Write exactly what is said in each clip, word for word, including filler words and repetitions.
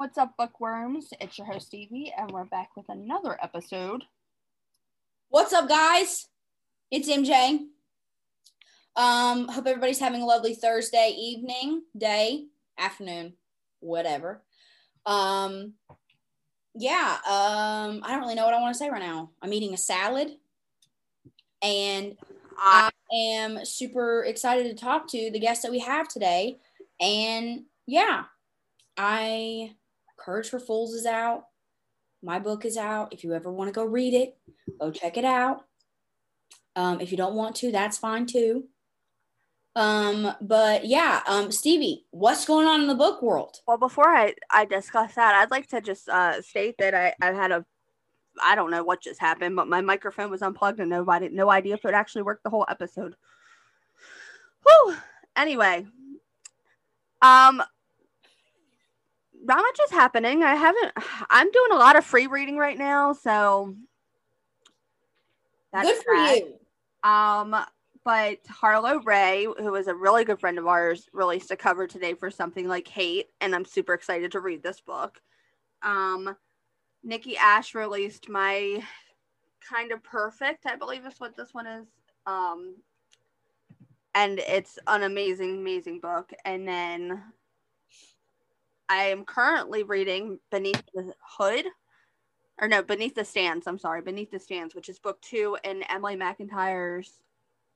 What's up, bookworms? It's your host, Stevie, and we're back with another episode. What's up, guys? It's M J. Um, hope everybody's having a lovely Thursday evening, day, afternoon, whatever. Um, yeah, um, I don't really know what I want to say right now. I'm eating a salad, and I am super excited to talk to the guests that we have today. And yeah, I Courage for Fools is out. My book is out. If you ever want to go read it, go check it out. Um, if you don't want to, that's fine too. Um, but yeah, um, Stevie, what's going on in the book world? Well, before I, I discuss that, I'd like to just uh, state that I, I've had a I don't know what just happened, but my microphone was unplugged and nobody, no idea if it actually worked the whole episode. Whew. Anyway, um, not much is happening. I haven't, I'm doing a lot of free reading right now, so that's good for that. You. Um, but Harloe Rae, who is a really good friend of ours, released a cover today for Something Like Hate, and I'm super excited to read this book. Um, Nikki Ash released My Kind of Perfect, I believe is what this one is. Um, and it's an amazing, amazing book. And then I am currently reading Beneath the Hood, or no, Beneath the Stands, I'm sorry, Beneath the Stands, which is book two in Emily McIntyre's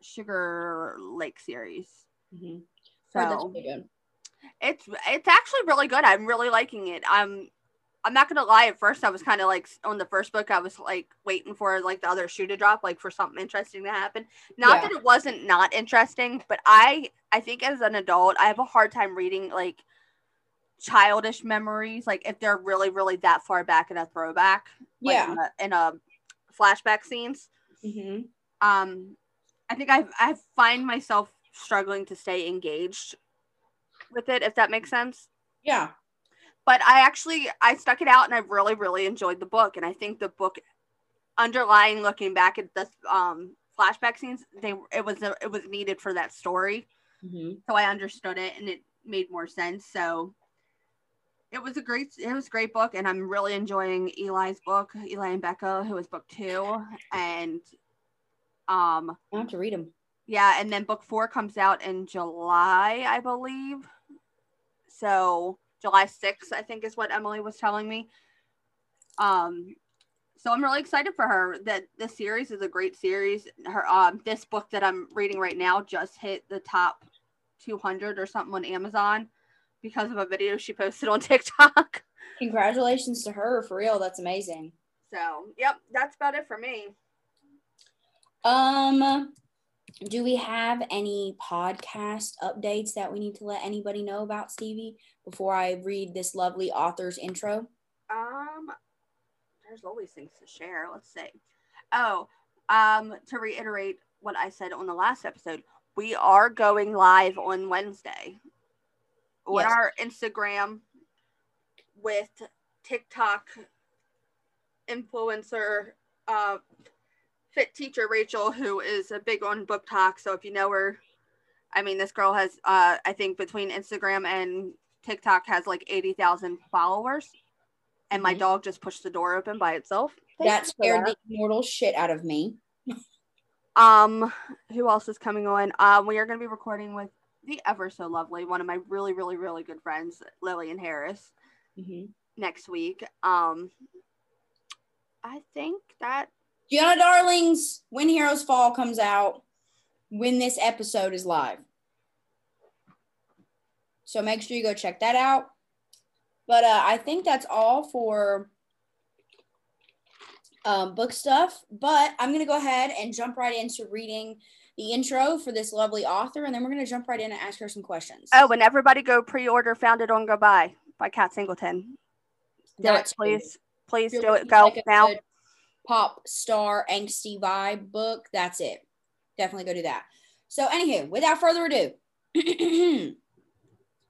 Sugar Lake series. Mm-hmm. So oh, that's pretty good. It's, it's actually really good. I'm really liking it. I'm I'm not going to lie, at first I was kind of like, on the first book, I was like waiting for like the other shoe to drop, like for something interesting to happen. Not yeah. that it wasn't not interesting, but I, I think as an adult, I have a hard time reading like childish memories. Like if they're really, really that far back in a throwback, like yeah. in, a, in a flashback scenes. Mm-hmm. Um, I think I, I find myself struggling to stay engaged with it, if that makes sense. Yeah. But I actually, I stuck it out and I really, really enjoyed the book. And I think the book underlying looking back at the um, flashback scenes, they it was a, it was needed for that story. Mm-hmm. So I understood it and it made more sense. So it was a great, it was a great book. And I'm really enjoying Eli's book, Eli and Becca, who is book two. And um, I have to read them. Yeah. And then book four comes out in July, I believe. So July sixth, I think is what Emily was telling me. Um, so I'm really excited for her. That this series is a great series. Her um, this book that I'm reading right now just hit the top two hundred or something on Amazon because of a video she posted on TikTok. Congratulations to her, for real. That's amazing. So, yep, that's about it for me. Um, do we have any podcast updates that we need to let anybody know about, Stevie, before I read this lovely author's intro? Um, there's always things to share. Let's see. Oh, um, to reiterate what I said on the last episode, we are going live on Wednesday on yes. our Instagram with TikTok influencer, uh, fit teacher Rachel, who is a big on book talk. So if you know her, I mean, this girl has, uh, I think between Instagram and TikTok has like eighty thousand followers. And my mm-hmm. dog just pushed the door open by itself. Thank that scared that. the mortal shit out of me. um, who else is coming on? Um, we are going to be recording with the ever so lovely, one of my really, really, really good friends, Lillian Harris, mm-hmm. next week. Um, I think that Gianna Darling's When Heroes Fall comes out when this episode is live. So make sure you go check that out. But uh, I think that's all for um, book stuff. But I'm going to go ahead and jump right into reading the intro for this lovely author. And then we're going to jump right in and ask her some questions. Oh, and everybody go pre-order Founded on Goodbye by Kat Singleton. Do that's it, please. Please do it. Go like now. Pop star angsty vibe book. That's it. Definitely go do that. So anywho, without further ado,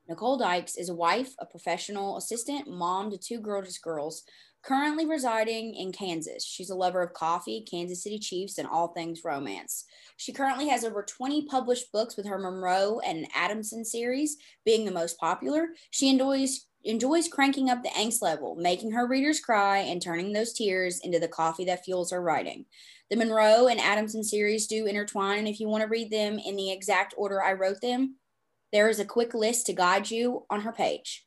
Nicole Dykes is a wife, a professional assistant, mom to two gorgeous girls, currently residing in Kansas. She's a lover of coffee, Kansas City Chiefs, and all things romance. She currently has over twenty published books, with her Monroe and Adamson series being the most popular. She enjoys enjoys cranking up the angst level, making her readers cry and turning those tears into the coffee that fuels her writing. The Monroe and Adamson series do intertwine, and if you want to read them in the exact order I wrote them, there is a quick list to guide you on her page.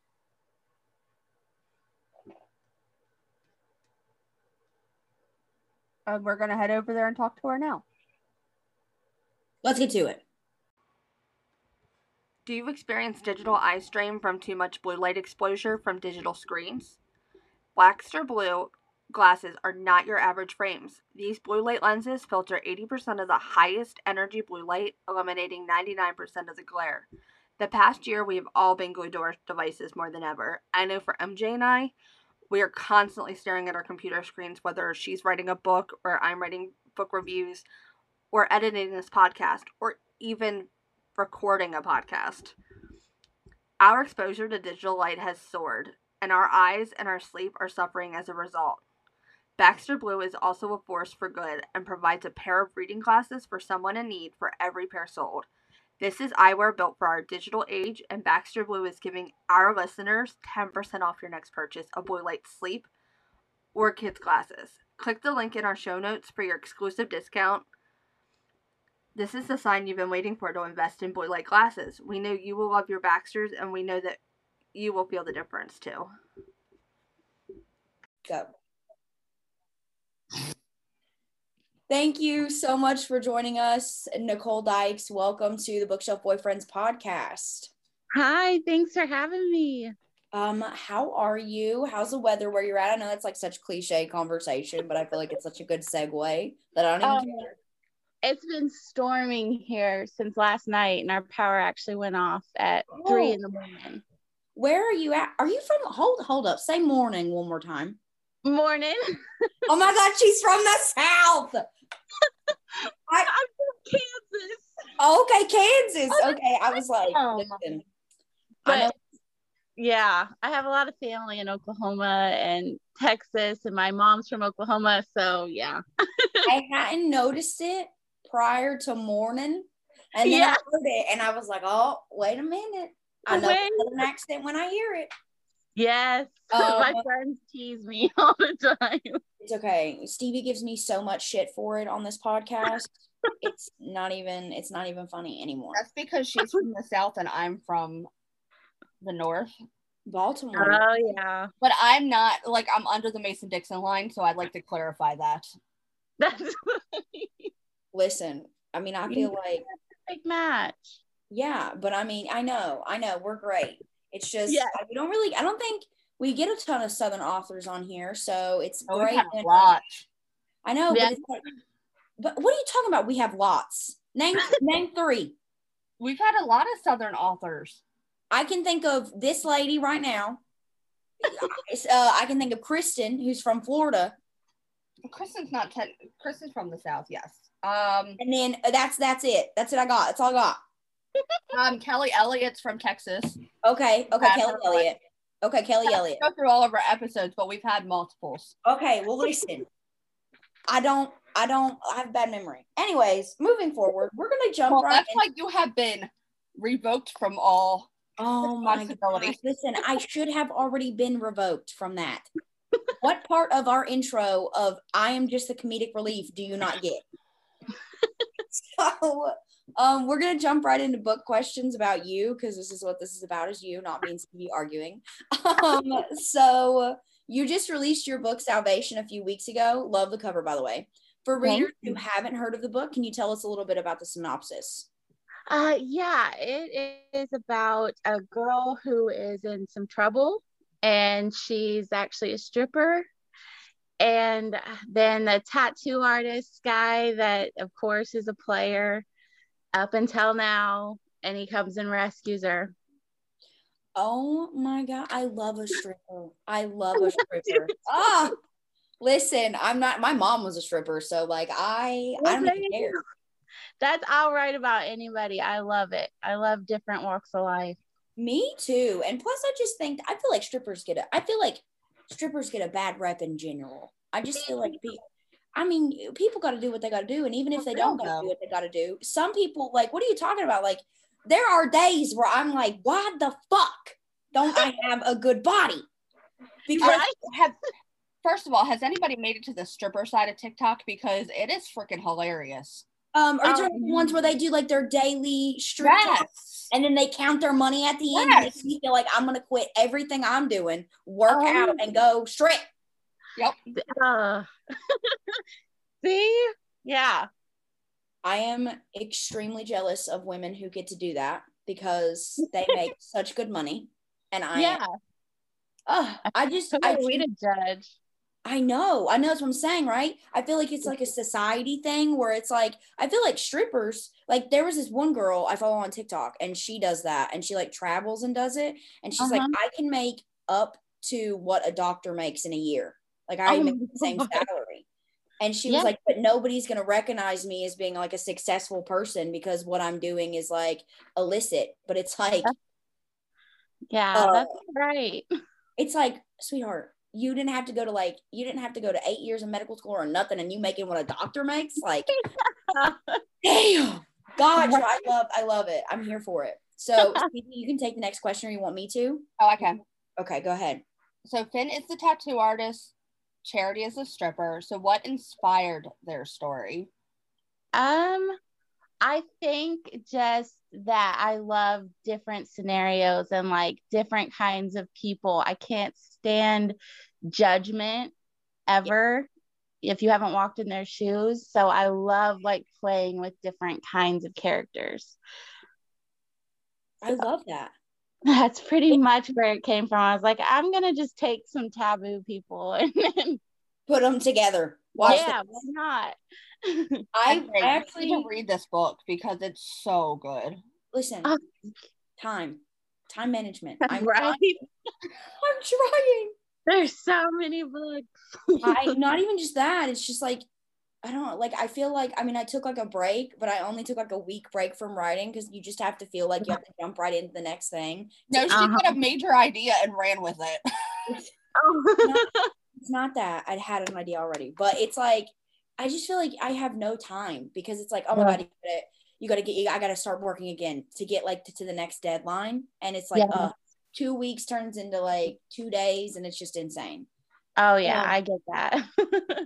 And we're going to head over there and talk to her now. Let's get to it. Do you experience digital eye strain from too much blue light exposure from digital screens? Baxter Blue glasses are not your average frames. These blue light lenses filter eighty percent of the highest energy blue light, eliminating ninety-nine percent of the glare. The past year, we have all been glued to our devices more than ever. I know for M J and I, we are constantly staring at our computer screens, whether she's writing a book or I'm writing book reviews or editing this podcast or even recording a podcast. Our exposure to digital light has soared, and our eyes and our sleep are suffering as a result. Baxter Blue is also a force for good and provides a pair of reading glasses for someone in need for every pair sold. This is eyewear built for our digital age, and Baxter Blue is giving our listeners ten percent off your next purchase of blue light sleep or kids glasses. Click the link in our show notes for your exclusive discount. This is the sign you've been waiting for to invest in blue light glasses. We know you will love your Baxters, and we know that you will feel the difference too. Go. Thank you so much for joining us, Nicole Dykes. Welcome to the Bookshelf Boyfriends podcast. Hi, thanks for having me. Um, how are you? How's the weather where you're at? I know it's like such cliche conversation, but I feel like it's such a good segue that I don't even um, care. It's been storming here since last night, and our power actually went off at oh. three in the morning. Where are you at? Are you from? Hold, hold up. Say morning one more time. Morning. Oh my God, she's from the South. I, I'm from Kansas. Okay, Kansas. Oh, okay, I was like, listen, but I know. Yeah, I have a lot of family in Oklahoma and Texas, and my mom's from Oklahoma, so yeah. I hadn't noticed it prior to morning, and then yeah. I heard it, and I was like, oh, wait a minute. I know an accent when I hear it. Yes, um, my friends tease me all the time. It's okay. Stevie gives me so much shit for it on this podcast. It's not even it's not even funny anymore. That's because she's from the South and I'm from the North. Baltimore. Oh yeah. But I'm not, like, I'm under the Mason-Dixon line, so I'd like to clarify that. That's funny. Listen, I mean, I feel like big match. Yeah, but I mean, I know, I know, we're great. It's just, yeah. we don't really, I don't think we get a ton of Southern authors on here, so it's oh, great. We have lots. I know, yeah. but, but what are you talking about? We have lots. Name, name three. We've had a lot of Southern authors. I can think of this lady right now. uh, I can think of Kristen, who's from Florida. Kristen's not, ten- Kristen's from the South, yes. Um, and then uh, that's, that's it. That's it I got. That's all I got. um Kelly Elliott's from Texas. Okay, okay, Kelly Elliott. Okay, Kelly Elliott. Go through all of our episodes, but we've had multiples. Okay, well listen. I don't I don't I have bad memory. Anyways, moving forward, we're gonna jump well, right that's in. Like you have been revoked from all oh my gosh. Listen, I should have already been revoked from that. What part of our intro of I am just the comedic relief do you not get? So Um, we're going to jump right into book questions about you, because this is what this is about, is you, not means to be arguing. Um, so you just released your book, Salvation, a few weeks ago. Love the cover, by the way. For readers who haven't heard of the book, can you tell us a little bit about the synopsis? Uh, yeah, it is about a girl who is in some trouble, and she's actually a stripper. And then the tattoo artist guy that, of course, is a player. Up until now, and he comes and rescues her. Oh my God, I love a stripper. I love a stripper. Ah, listen, I'm not. My mom was a stripper, so like I, I don't even care. That's all right about anybody. I love it. I love different walks of life. Me too. And plus, I just think I feel like strippers get a. I feel like strippers get a bad rep in general. I just feel like people. I mean, people got to do what they got to do. And even if they don't got to do what they got to do, some people, like, what are you talking about? Like, there are days where I'm like, why the fuck don't I have a good body? Because right? have, first of all, has anybody made it to the stripper side of TikTok? Because it is freaking hilarious. Um, or um, the ones where they do like their daily strip yes. talks, and then they count their money at the yes. end, and makes me feel like I'm gonna quit everything I'm doing, work um, out, and go strip. Yep. Uh, see? Yeah. I am extremely jealous of women who get to do that because they make such good money, and I yeah. am, uh, I just so I we to judge. I know, I know that's what I'm saying, right? I feel like it's like a society thing where it's like, I feel like strippers, like there was this one girl I follow on TikTok and she does that and she like travels and does it. And she's uh-huh. like, I can make up to what a doctor makes in a year. Like I oh make the same God. salary. And she yeah. was like, but nobody's going to recognize me as being like a successful person because what I'm doing is like illicit, but it's like. Yeah, uh, that's right. It's like, sweetheart. You didn't have to go to like, you didn't have to go to eight years of medical school or nothing, and you making what a doctor makes? Like, damn. God, I love, I love it. I'm here for it. So you can take the next question, or you want me to? Oh, I can. Okay, go ahead. So Finn is the tattoo artist. Charity is the stripper. So what inspired their story? Um, I think just that I love different scenarios and like different kinds of people. I can't stand judgment ever yeah. if you haven't walked in their shoes. So I love like playing with different kinds of characters. I so love that. That's pretty much where it came from. I was like, I'm gonna just take some taboo people and then put them together. Watch yeah, them. Why not? I actually need to read this book because it's so good. Listen, uh, time, time management. I'm right. Trying. I'm trying. There's so many books. I not even just that. It's just like I don't like. I feel like I mean I took like a break, but I only took like a week break from writing because you just have to feel like you have to jump right into the next thing. No, she uh-huh. got a major idea and ran with it. Oh. It's not that I'd had an idea already, but it's like I just feel like I have no time because it's like, oh my yeah. god, you gotta, you gotta get you, I gotta start working again to get like to, to the next deadline, and it's like yeah. uh two weeks turns into like two days, and it's just insane. Oh yeah, um, I get that.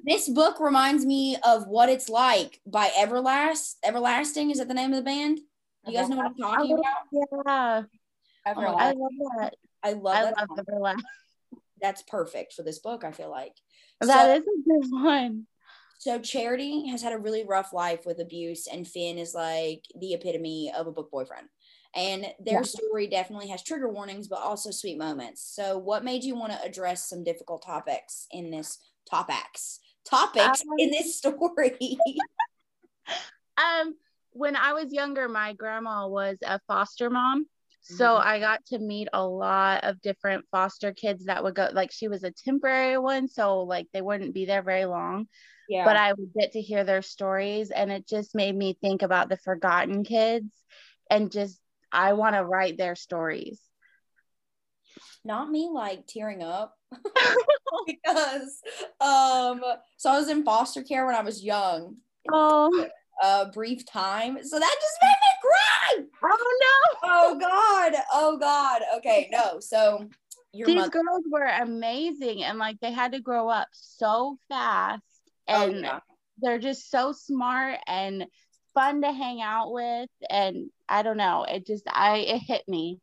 This book reminds me of What It's Like by Everlast Everlasting. Is that the name of the band? You guys know what I'm talking about? Yeah. Everlast. Oh, I love that. I love, I that love Everlast. That's perfect for this book, I feel like. That so, is a good one. So Charity has had a really rough life with abuse, and Finn is like the epitome of a book boyfriend. And their yeah. story definitely has trigger warnings, but also sweet moments. So what made you want to address some difficult topics in this topics? Topics um, in this story? um, when I was younger, my grandma was a foster mom. So I got to meet a lot of different foster kids that would go, like she was a temporary one. So like they wouldn't be there very long, yeah. but I would get to hear their stories. And it just made me think about the forgotten kids and just, I want to write their stories. Not me like tearing up because, um, so I was in foster care when I was young. Oh, a brief time. So that just made me cry. Oh no. Oh God. Oh God. Okay. No. So your these mother- girls were amazing. And like they had to grow up so fast and oh, yeah. they're just so smart and fun to hang out with. And I don't know. It just, I, it hit me.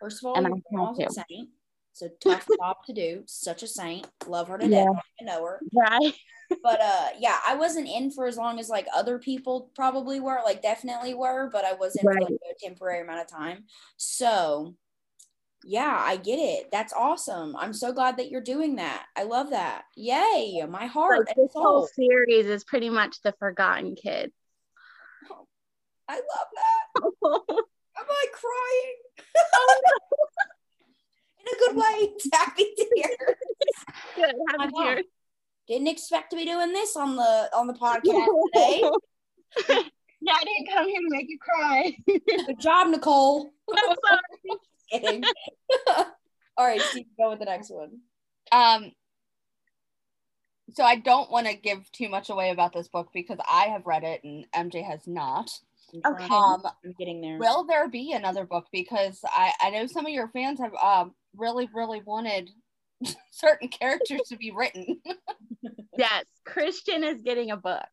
First of all, and I'm a saint. So tough job to do. Such a saint. Love her to yeah. death. I know her. Right. But uh, yeah, I wasn't in for as long as like other people probably were, like definitely were, but I wasn't right. for like a temporary amount of time. So yeah, I get it. That's awesome. I'm so glad that you're doing that. I love that. Yay, my heart. Like, this soul. Whole series is pretty much the forgotten kid. Oh, I love that. Am I crying? Oh, no. In a good way. Happy tears. Good. Happy tears. Didn't expect to be doing this on the on the podcast today. Yeah, I didn't come here to make you cry. Good job, Nicole. I'm sorry. Kidding. All right, Steve, go with the next one. Um, so I don't want to give too much away about this book because I have read it and M J has not. I'm okay. Um, I'm getting there. Will there be another book? Because I, I know some of your fans have um, really, really wanted certain characters to be written. Yes, Christian is getting a book.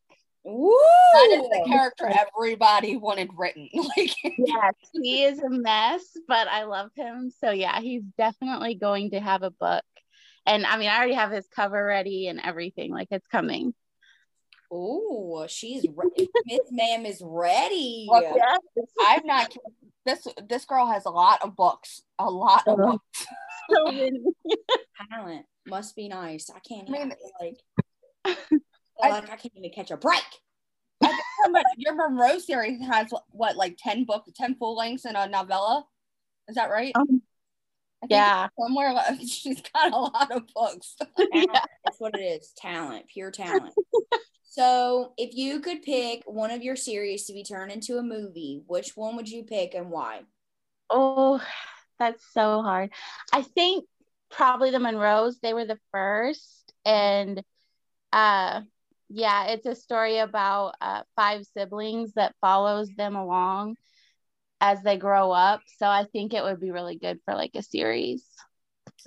Woo! That is the character everybody wanted written. Like, yes, he is a mess, but I love him. So yeah, he's definitely going to have a book. And I mean, I already have his cover ready and everything. Like, it's coming. Oh, she's ready. Miss Ma'am is ready. Well, yeah. I'm not. This this girl has a lot of books. A lot of books. So many. Talent must be nice. I can't even like. I, like I can't even catch a break. Your Monroe series has what, like ten books, ten full lengths and a novella. Is that right? Um, yeah. Somewhere she's got a lot of books. Yeah. That's what it is. Talent, pure talent. So, if you could pick one of your series to be turned into a movie, which one would you pick and why? Oh, that's so hard. I think probably the Monroes. They were the first, and uh. Yeah, it's a story about uh, five siblings that follows them along as they grow up. So I think it would be really good for like a series.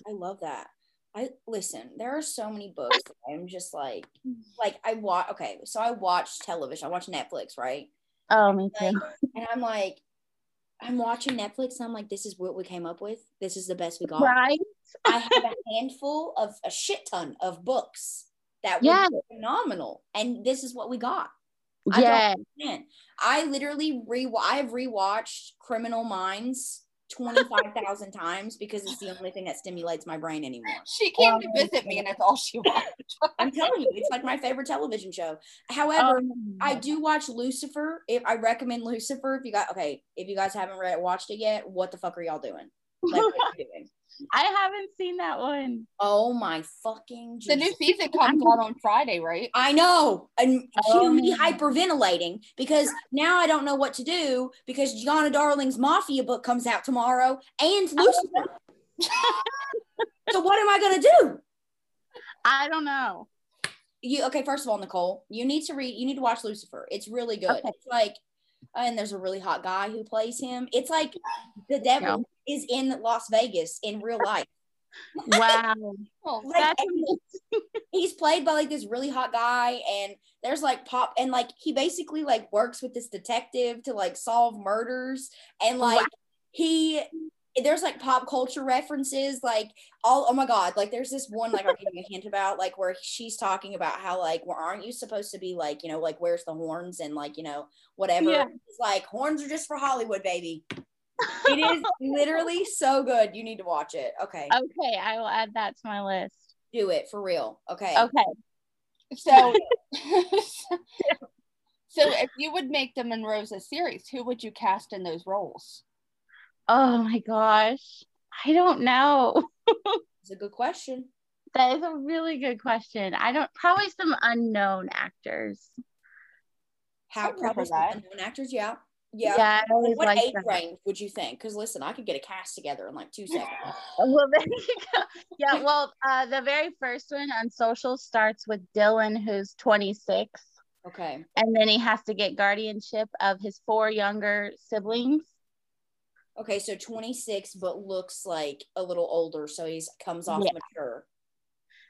I love that. I listen, there are so many books. I'm just like, like I watch, okay, so I watch television. I watch Netflix, right? Oh, me too. Like, and I'm like, I'm watching Netflix and I'm like, this is what we came up with. This is the best we got. Right? I have a handful of, a shit ton of books. That was yes. phenomenal. And this is what we got. I yes. don't understand. I literally re I've rewatched Criminal Minds twenty-five thousand times because it's the only thing that stimulates my brain anymore. She came um, to visit me and that's all she watched. I'm telling you, it's like my favorite television show. However, um, I do watch Lucifer. If I recommend Lucifer, if you got okay, if you guys haven't read watched it yet, what the fuck are y'all doing? Like, what are you doing? I haven't seen that one. Oh my fucking Jesus. The new season comes out on Friday, right? I know. And oh. me hyperventilating because now I don't know what to do because Gianna Darling's Mafia book comes out tomorrow and Lucifer. So what am I going to do? I don't know. You okay, first of all, Nicole, you need to read, you need to watch Lucifer. It's really good. Okay. It's like, and there's a really hot guy who plays him. It's like the devil. Yeah. Is in Las Vegas in real life. Wow. Like, he's played by like this really hot guy and there's like pop and like he basically like works with this detective to like solve murders and like wow. he there's like pop culture references like all oh my god like there's this one like I'll give you a hint about like where she's talking about how like well, aren't you supposed to be like you know like where's the horns and like you know whatever yeah. It's like horns are just for Hollywood baby. It is literally so good. You need to watch it. Okay. Okay. I will add that to my list. Do it for real. Okay. Okay. So, so if you would make the Monroes a series, who would you cast in those roles? Oh my gosh. I don't know. It's a good question. That is a really good question. I don't, probably some unknown actors. How probably some unknown actors, yeah. Yeah, yeah I always what like age that. Range would you think? Because listen, I could get a cast together in like two seconds. Well, there you go. Yeah, well, uh, the very first one on Social starts with Dylan, who's twenty-six. Okay. And then he has to get guardianship of his four younger siblings. Okay, so twenty-six, but looks like a little older, so he comes off yeah. mature.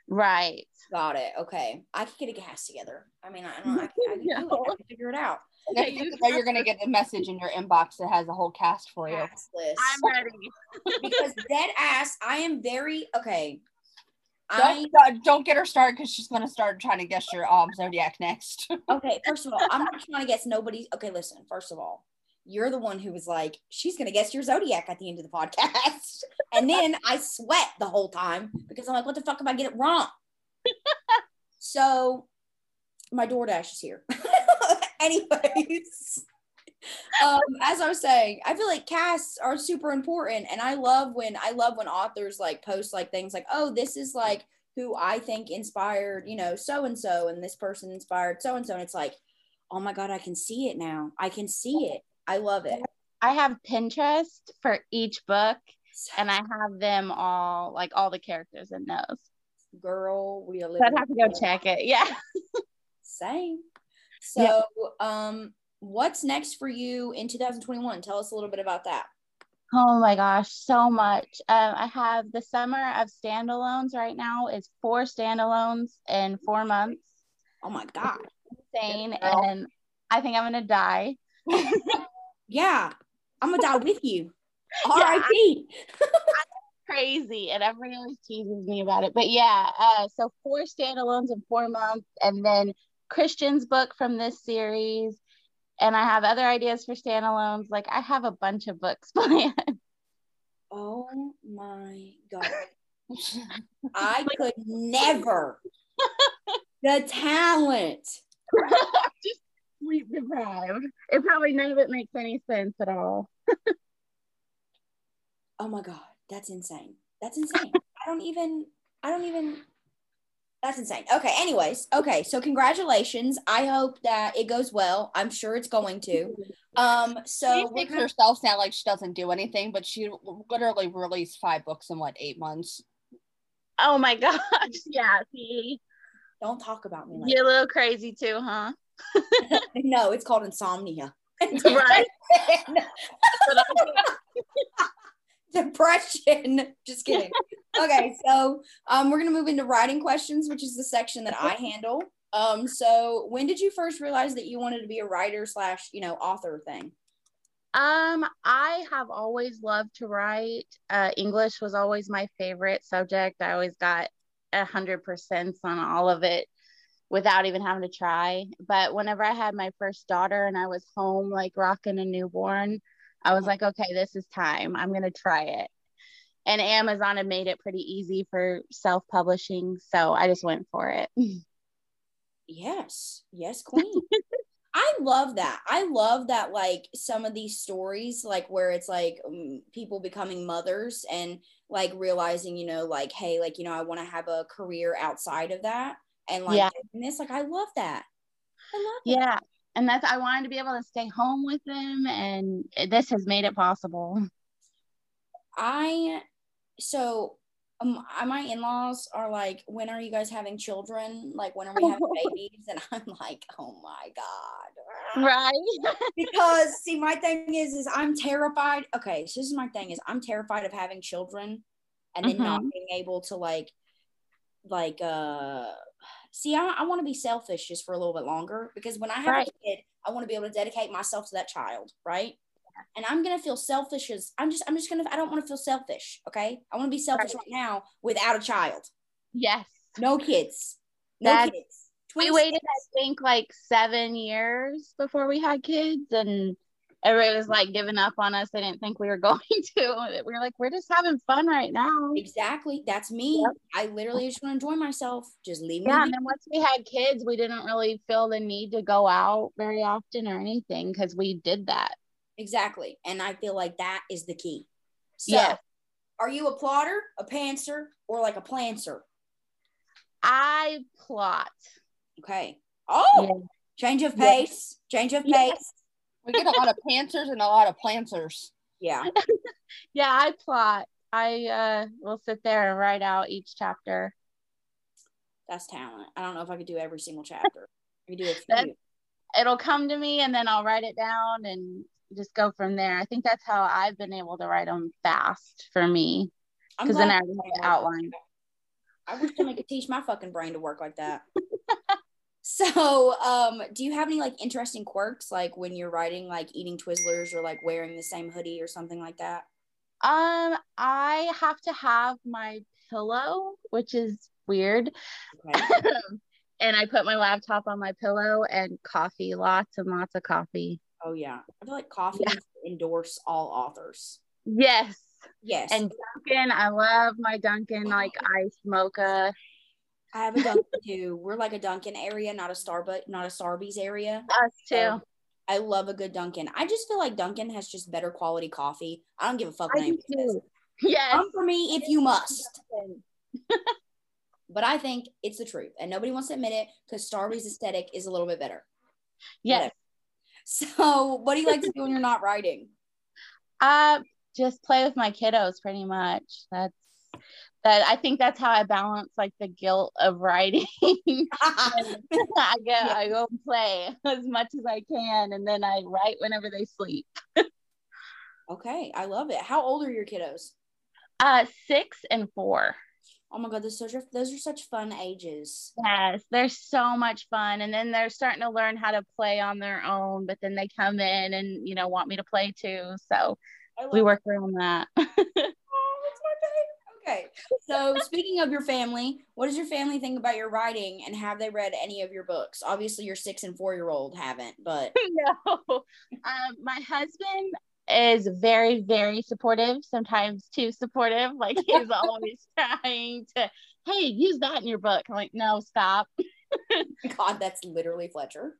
Right. Got it. Okay. I could get a cast together. I mean, I don't know. I can no. figure it out. Okay, you know you're going to get the message in your inbox that has a whole cast for you. Cast list. I'm ready. Because dead ass, I am very, okay. Don't, I, don't get her started because she's going to start trying to guess your um, Zodiac next. Okay. First of all, I'm not trying to guess nobody's. Okay, listen. First of all, you're the one who was like, she's going to guess your Zodiac at the end of the podcast. And then I sweat the whole time because I'm like, what the fuck if I get it wrong? So my DoorDash is here. Anyways, um, as I was saying, I feel like casts are super important. And I love when, I love when authors like post like things like, oh, this is like who I think inspired, you know, so-and-so and this person inspired so-and-so. And it's like, oh my God, I can see it now. I can see it. I love it. I have Pinterest for each book. And I have them all, like all the characters in those. Girl, we are living. So I'd have to go check it. Yeah. Same. So, yeah. um, what's next for you in two thousand twenty-one? Tell us a little bit about that. Oh my gosh, so much. Um, I have the summer of standalones right now. It's four standalones in four months. Oh my God. Insane. And I think I'm going to die. Yeah. I'm going to die with you. R I P Yeah, crazy. And everyone always teases me about it. But yeah, uh, so four standalones in four months. And then Christian's book from this series. And I have other ideas for standalones. Like, I have a bunch of books planned. Oh my God. I could never. The talent. Just sleep deprived. It probably none of it makes any sense at all. Oh my God. That's insane. That's insane. I don't even, I don't even. That's insane. Okay. Anyways. Okay. So congratulations. I hope that it goes well. I'm sure it's going to. Um, so she makes gonna... herself sound like she doesn't do anything, but she literally released five books in what, eight months? Oh my gosh. Yeah. See, don't talk about me. Like You're that. a little crazy too, huh? No, it's called insomnia. Right. Depression. Just kidding. Okay, so um, we're going to move into writing questions, which is the section that I handle. Um, so when did you first realize that you wanted to be a writer slash, you know, author thing? Um, I have always loved to write. Uh, English was always my favorite subject. I always got one hundred percent on all of it without even having to try. But whenever I had my first daughter and I was home, like rocking a newborn, I was like, okay, this is time. I'm going to try it. And Amazon had made it pretty easy for self-publishing. So I just went for it. Yes. Yes, queen. I love that. I love that, like, some of these stories, like, where it's, like, um, people becoming mothers and, like, realizing, you know, like, hey, like, you know, I want to have a career outside of that. And, like, yeah. doing this, like, I love that. I love that. Yeah. And that's, I wanted to be able to stay home with them. And this has made it possible. I, so um, my in-laws are like, when are you guys having children? Like, when are we having babies? And I'm like, oh my God. Right. Because see, my thing is, is I'm terrified. Okay. So this is my thing is I'm terrified of having children and then mm-hmm. not being able to like, like, uh, See, I, I want to be selfish just for a little bit longer because when I have right. a kid, I want to be able to dedicate myself to that child, right? Yeah. And I'm gonna feel selfish as I'm just, I'm just gonna, I don't want to feel selfish, okay? I want to be selfish right. right now without a child. Yes. No kids. No That's, kids. We waited, I think, like seven years before we had kids, and everybody was like giving up on us. They didn't think we were going to. We were like, we're just having fun right now. Exactly. That's me. Yep. I literally just want to enjoy myself. Just leave me. Yeah. And then once we had kids, we didn't really feel the need to go out very often or anything because we did that. Exactly. And I feel like that is the key. So yes. Are you a plotter, a pantser, or like a plancer? I plot. Okay. Oh, yeah. Change of pace. Yeah. Change of pace. Yes. We get a lot of pantsers and a lot of planters. Yeah. Yeah, I plot. I uh, will sit there and write out each chapter. That's talent. I don't know if I could do every single chapter. I could do a few. It'll come to me and then I'll write it down and just go from there. I think that's how I've been able to write them fast for me. Because then I have an outline. I wish I could teach my fucking brain to work like that. So, um, do you have any, like, interesting quirks, like, when you're writing, like, eating Twizzlers or, like, wearing the same hoodie or something like that? Um, I have to have my pillow, which is weird. Okay. And I put my laptop on my pillow and coffee, lots and lots of coffee. Oh, yeah. I feel like coffee yeah. endorse all authors. Yes. Yes. And Dunkin', I love my Dunkin', like, iced mocha. I have a Dunkin' too. We're like a Dunkin' area, not a Starbucks, not a Starbucks area. Us too. So I love a good Dunkin'. I just feel like Dunkin' has just better quality coffee. I don't give a fuck what anybody says. Yes. Come for me if you must. But I think it's the truth, and nobody wants to admit it because Starbucks aesthetic is a little bit better. Yes. Whatever. So, what do you like to do when you're not writing? Uh, just play with my kiddos, pretty much. That's But I think that's how I balance like the guilt of writing. I go, yeah. I go play as much as I can, and then I write whenever they sleep. Okay, I love it. How old are your kiddos? Uh, six and four. Oh my God, those are, those are such fun ages. Yes, they're so much fun. And then they're starting to learn how to play on their own, but then they come in and, you know, want me to play too. So we work that. around that. Oh, it's my day. Okay. So speaking of your family, what does your family think about your writing, and have they read any of your books? Obviously your six and four-year-old haven't, but. No. Um, my husband is very, very supportive, sometimes too supportive. Like he's always trying to, hey, use that in your book. I'm like, no, stop. God, that's literally Fletcher.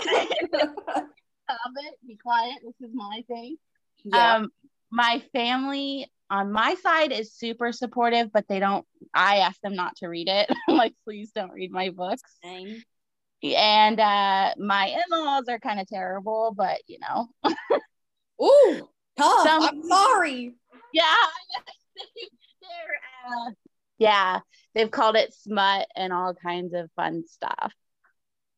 Stop it, be quiet, this is my thing. Yeah. Um, my family on my side is super supportive, but they don't, I ask them not to read it. I'm like, please don't read my books. Same. And uh, my in-laws are kind of terrible, but you know. Ooh, tough. Some, I'm sorry. Yeah. They're, uh, yeah. They've called it smut and all kinds of fun stuff.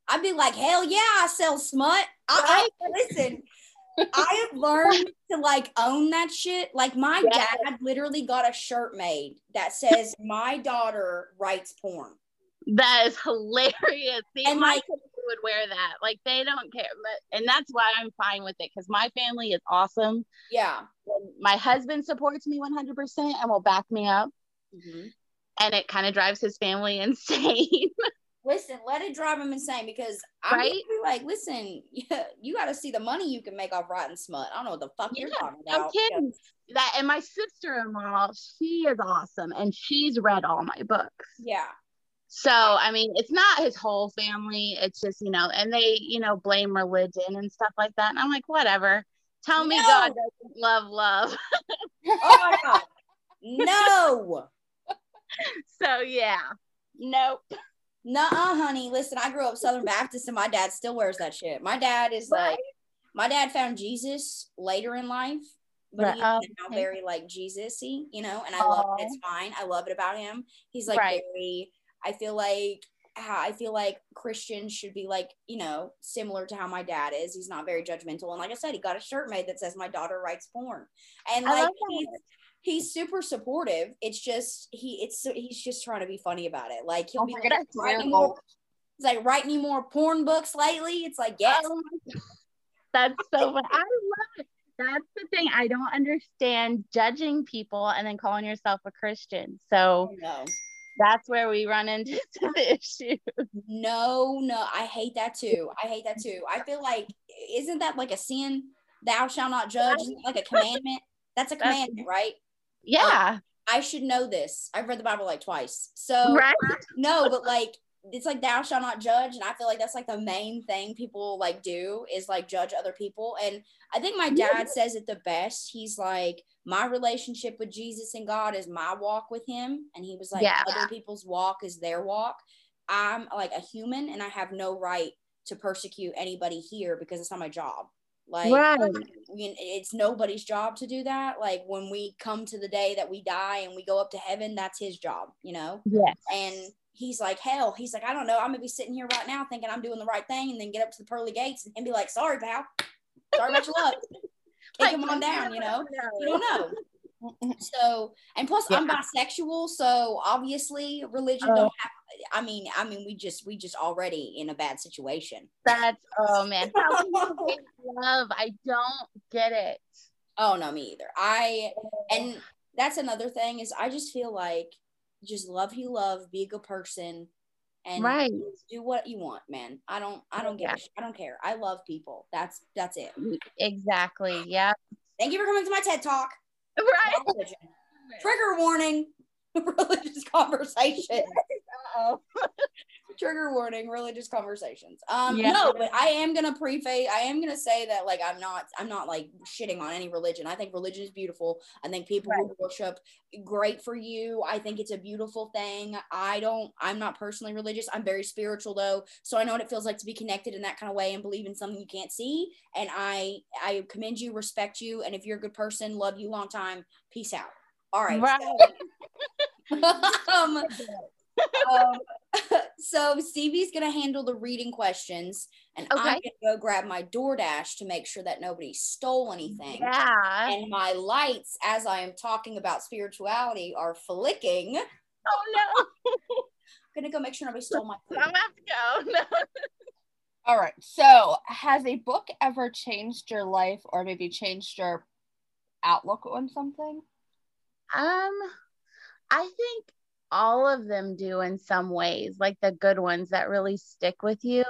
I'd be like, hell yeah, I sell smut. I, I listen, I have learned to like own that shit. Like my yeah. dad literally got a shirt made that says my daughter writes porn. That is hilarious. See, and my like would wear that, like they don't care, but, and that's why I'm fine with it, because my family is awesome. Yeah, my husband supports me one hundred percent and will back me up, mm-hmm. and it kind of drives his family insane. Listen, let it drive him insane, because I'm right? like, listen, yeah, you got to see the money you can make off rotten smut. I don't know what the fuck yeah, you're talking about. I'm kidding. Yeah. That, and my sister-in-law, she is awesome, and she's read all my books. Yeah. So, I mean, it's not his whole family. It's just, you know, and they, you know, blame religion and stuff like that. And I'm like, whatever. Tell me no. God doesn't love love. Oh, my God. No. So, yeah. Nope. Nuh-uh, honey. Listen, I grew up Southern Baptist and my dad still wears that shit. My dad is right. like, my dad found Jesus later in life. But right. he's now okay. very, like, Jesus-y, you know, and I Aww. love it. It's fine. I love it about him. He's, like, right. very... I feel like I feel like Christians should be like, you know, similar to how my dad is. He's not very judgmental. And like I said, he got a shirt made that says my daughter writes porn. And like he's, he's super supportive. It's just he it's he's just trying to be funny about it. Like he'll oh be like, writing more, he's like, write any more porn books lately? It's like, yes. Oh, that's so funny. I love it. That's the thing. I don't understand judging people and then calling yourself a Christian. So no. That's where we run into the issue. No, no, I hate that too. I hate that too. I feel like, isn't that like a sin? Thou shalt not judge, isn't that like a commandment? That's a commandment, right? Yeah. Um, I should know this. I've read the Bible like twice. So, right? No, but like, it's like thou shalt not judge. And I feel like that's like the main thing people like do is like judge other people. And I think my dad says it the best. He's like, my relationship with Jesus and God is my walk with him. And he was like, yeah. other people's walk is their walk. I'm like a human and I have no right to persecute anybody here because it's not my job. Like, right. it's nobody's job to do that. Like when we come to the day that we die and we go up to heaven, that's his job, you know? Yes. And he's like, hell, he's like, I don't know. I'm gonna be sitting here right now thinking I'm doing the right thing and then get up to the pearly gates and be like, sorry, pal. Sorry about your luck. Take them on down, you know? You don't know. So, and plus yeah. I'm bisexual, so obviously religion oh. don't have, I mean, I mean, we just, we just already in a bad situation. That's, oh man. How love, I don't get it. Oh, no, me either. I, and that's another thing is I just feel like just love who you love, be a good person and right. do what you want, man. I don't, I don't yeah. give a shit. I don't care. I love people. That's, that's it. Exactly. Yeah. Thank you for coming to my TED Talk. Right. Trigger warning, religious conversations. Uh-oh. Trigger warning, religious conversations. Um, yeah. No, but I am going to preface, I am going to say that like, I'm not, I'm not like shitting on any religion. I think religion is beautiful. I think people right. who worship, great for you. I think it's a beautiful thing. I don't, I'm not personally religious. I'm very spiritual though. So I know what it feels like to be connected in that kind of way and believe in something you can't see. And I, I commend you, respect you. And if you're a good person, love you long time, peace out. All right. Right. So, um, um, so Stevie's gonna handle the reading questions, and okay. I'm gonna go grab my DoorDash to make sure that nobody stole anything. Yeah. And my lights, as I am talking about spirituality, are flicking. Oh no. I'm gonna go make sure nobody stole my food. I'm gonna have to go. No. All right. So, has a book ever changed your life, or maybe changed your outlook on something? Um, I think all of them do in some ways. Like the good ones that really stick with you.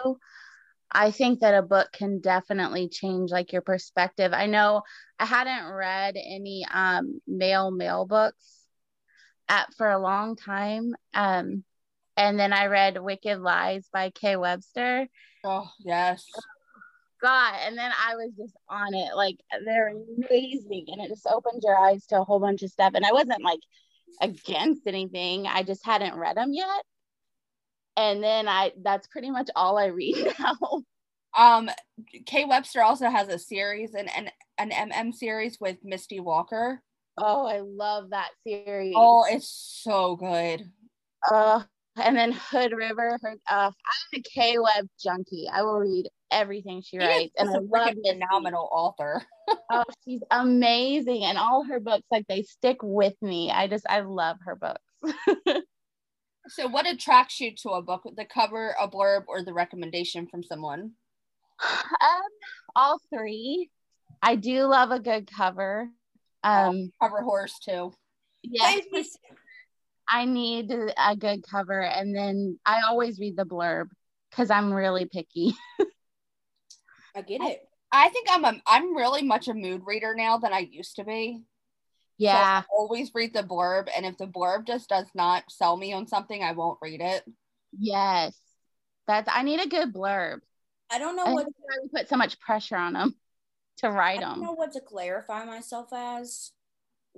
I think that a book can definitely change like your perspective. I know I hadn't read any um male male books at for a long time. Um, and then I read Wicked Lies by K. Webster. Oh yes. God, and then I was just on it. Like, they're amazing, and it just opens your eyes to a whole bunch of stuff. And I wasn't like against anything, I just hadn't read them yet. And then I that's pretty much all I read now. um K. Webster also has a series, and an, an M M series with Misty Walker. Oh, I love that series. Oh, it's so good. uh And then Hood River. Her, uh, I'm a K. Web junkie. I will read everything she writes, and I love this phenomenal author. Oh, she's amazing, and all her books, like, they stick with me. I just, I love her books. So, what attracts you to a book? The cover, a blurb, or the recommendation from someone? Um, all three. I do love a good cover. Um, oh, cover horse too. Yeah. I need a good cover, and then I always read the blurb because I'm really picky. I get it. I think I'm a, I'm really much a mood reader now than I used to be. Yeah. So I always read the blurb, and if the blurb just does not sell me on something, I won't read it. Yes. That's, I need a good blurb. I don't know I what to put so much pressure on them to write them. I don't them. know what to clarify myself as,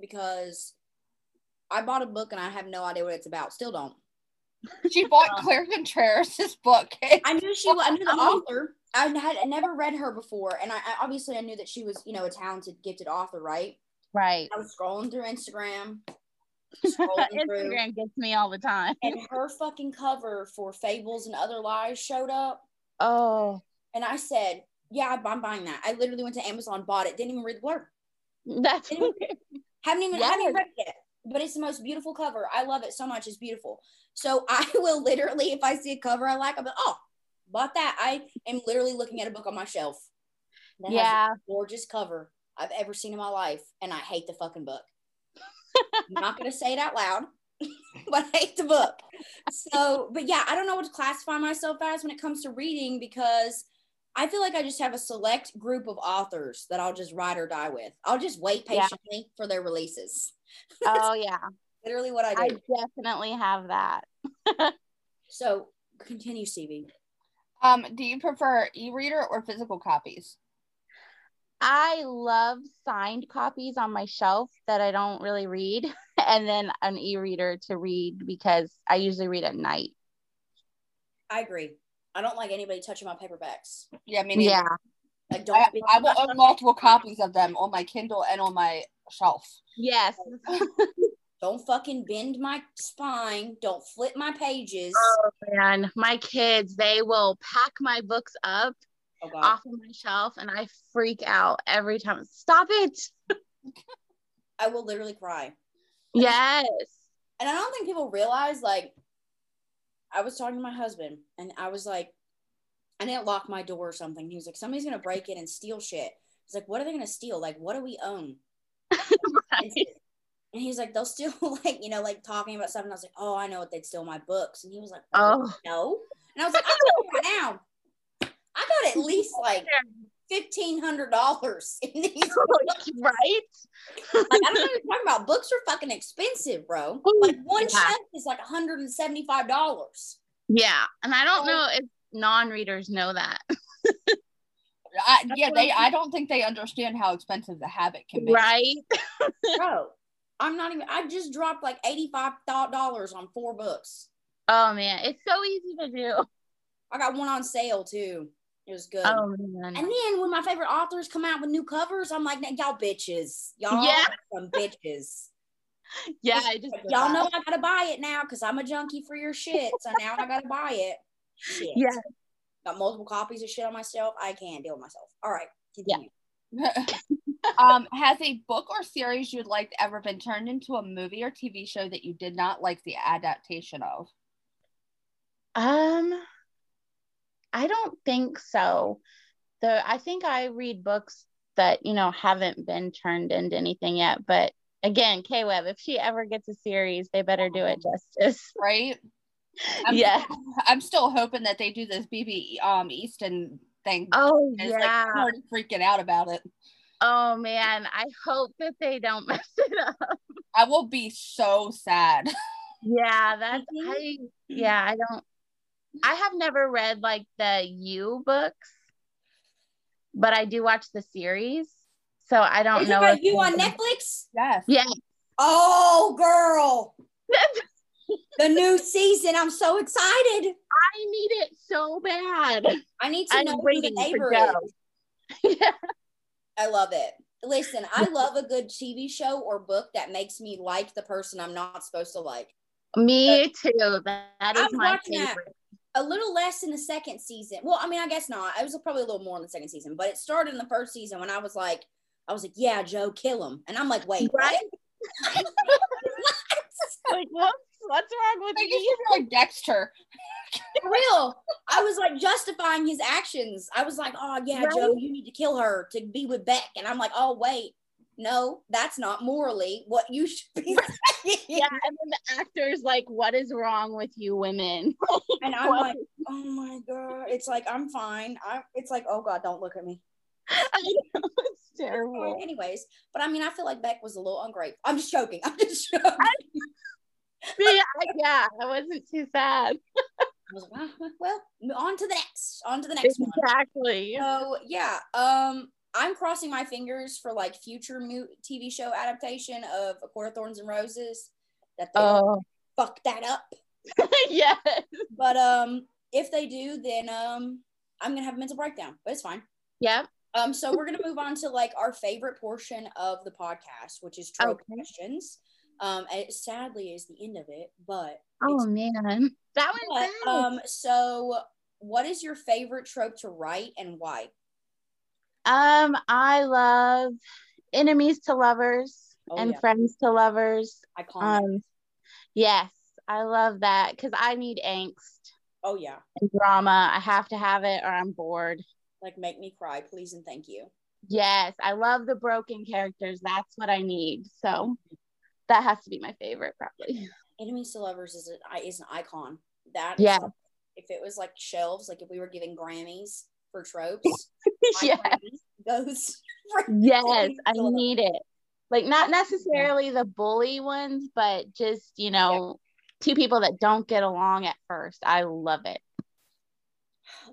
because I bought a book and I have no idea what it's about. Still don't. She bought Claire Contreras' book. I knew she. I knew the author. I had I never read her before, and I, I obviously I knew that she was, you know, a talented, gifted author, right? Right. I was scrolling through Instagram. Scrolling Instagram through, gets me all the time. And her fucking cover for Fables and Other Lies showed up. Oh. And I said, "Yeah, I'm buying that." I literally went to Amazon, bought it, didn't even read the blurb. That's even, haven't even yes. haven't read it yet. But it's the most beautiful cover. I love it so much. It's beautiful. So I will literally, if I see a cover I like, I'll be like, oh, bought that. I am literally looking at a book on my shelf that yeah. has the gorgeous cover I've ever seen in my life, and I hate the fucking book. I'm not going to say it out loud, but I hate the book. So, but yeah, I don't know what to classify myself as when it comes to reading, because I feel like I just have a select group of authors that I'll just ride or die with. I'll just wait patiently yeah. for their releases. Oh, yeah. Literally what I do. I definitely have that. So, continue, Stevie. Um, do you prefer e-reader or physical copies? I love signed copies on my shelf that I don't really read, and then an e-reader to read because I usually read at night. I agree. I don't like anybody touching my paperbacks. Yeah, I mean, yeah. Like, don't I, be- I will own multiple copies of them on my Kindle and on my shelf. Yes. Don't fucking bend my spine. Don't flip my pages. Oh man, my kids, they will pack my books up oh, off of my shelf, and I freak out every time. Stop it. I will literally cry. Yes. And I don't think people realize, like, I was talking to my husband, and I was like, I didn't lock my door or something. He was like, somebody's going to break in and steal shit. I was like, what are they going to steal? Like, what do we own? Right. And he's like, they'll steal, like, you know, like, talking about stuff. And I was like, oh, I know what they'd steal, my books. And he was like, oh, no. And I was like, I know right now. I got at least, like, fifteen hundred dollars in these books. Right? Like, I don't know what you're talking about. Books are fucking expensive, bro. Like, one yeah. shelf is like one hundred seventy-five dollars. Yeah. And I don't so, know if non-readers know that. I, yeah, they. I don't think they understand how expensive the habit can be. Right? Bro, I'm not even, I just dropped like eighty-five dollars on four books. Oh, man. It's so easy to do. I got one on sale, too. It was good. Oh, and then when my favorite authors come out with new covers, I'm like, y'all bitches. Y'all yeah. some bitches. Yeah, I just y'all know I gotta buy it now because I'm a junkie for your shit. So now I gotta buy it. Shit. Yeah. Got multiple copies of shit on myself. I can't deal with myself. All right. Continue. Yeah. Um, has a book or series you'd like ever been turned into a movie or T V show that you did not like the adaptation of? Um, I don't think so. Though I think I read books that, you know, haven't been turned into anything yet. But again, K. Webb, if she ever gets a series, they better do it justice. Right? I'm yeah. Still, I'm still hoping that they do this B B um Easton thing. Oh, it's yeah. Like, I'm already freaking out about it. Oh man, I hope that they don't mess it up. I will be so sad. Yeah, that's I yeah, I don't I have never read like the You books, but I do watch the series. So I don't Is know. About you on Netflix? Yes. Yeah. Oh girl. The new season. I'm so excited. I need it so bad. I need to I'm know who the neighbor is. Yeah. I love it. Listen, I love a good T V show or book that makes me like the person I'm not supposed to like. Me so, too. That is my favorite. A little less in the second season. Well, I mean, I guess not. It was probably a little more in the second season, but it started in the first season when I was like, I was like, yeah, Joe, kill him. And I'm like, wait, right? What? Like, whoops, what's wrong with you? You're like Dexter. For real. I was like justifying his actions. I was like, oh yeah, right? Joe, you need to kill her to be with Beck. And I'm like, oh wait, no, that's not morally what you should be saying. Yeah, and then the actor's like, what is wrong with you women? And I'm like, oh my god. It's like, I'm fine. I it's like, oh god, don't look at me. I know, it's terrible. Anyways, but I mean, I feel like Beck was a little ungrateful. I'm just joking. I'm just joking. Yeah, yeah, I wasn't too sad. I was like, well, on to the next, on to the next exactly. one. Exactly. So yeah, um, I'm crossing my fingers for like future mo- T V show adaptation of A Court of Thorns and Roses that they oh. fuck that up. Yes. But um, if they do, then um, I'm gonna have a mental breakdown. But it's fine. Yeah. Um, so we're gonna move on to like our favorite portion of the podcast, which is trope okay. questions. Um, it sadly is the end of it, but oh man, that was but, um. So, what is your favorite trope to write and why? Um, I love enemies to lovers oh, and yeah. friends to lovers. Iconic. Um, yes, I love that because I need angst. Oh yeah, and drama. I have to have it, or I'm bored. Like, make me cry, please and thank you. Yes, I love the broken characters. That's what I need. So. That has to be my favorite, probably. Enemies to Lovers is, a, is an icon. That yeah. Is, if it was like shelves, like if we were giving Grammys for tropes, yes. Those. Yes, I need it. Like not necessarily the bully ones, but just, you know, yeah. two people that don't get along at first. I love it.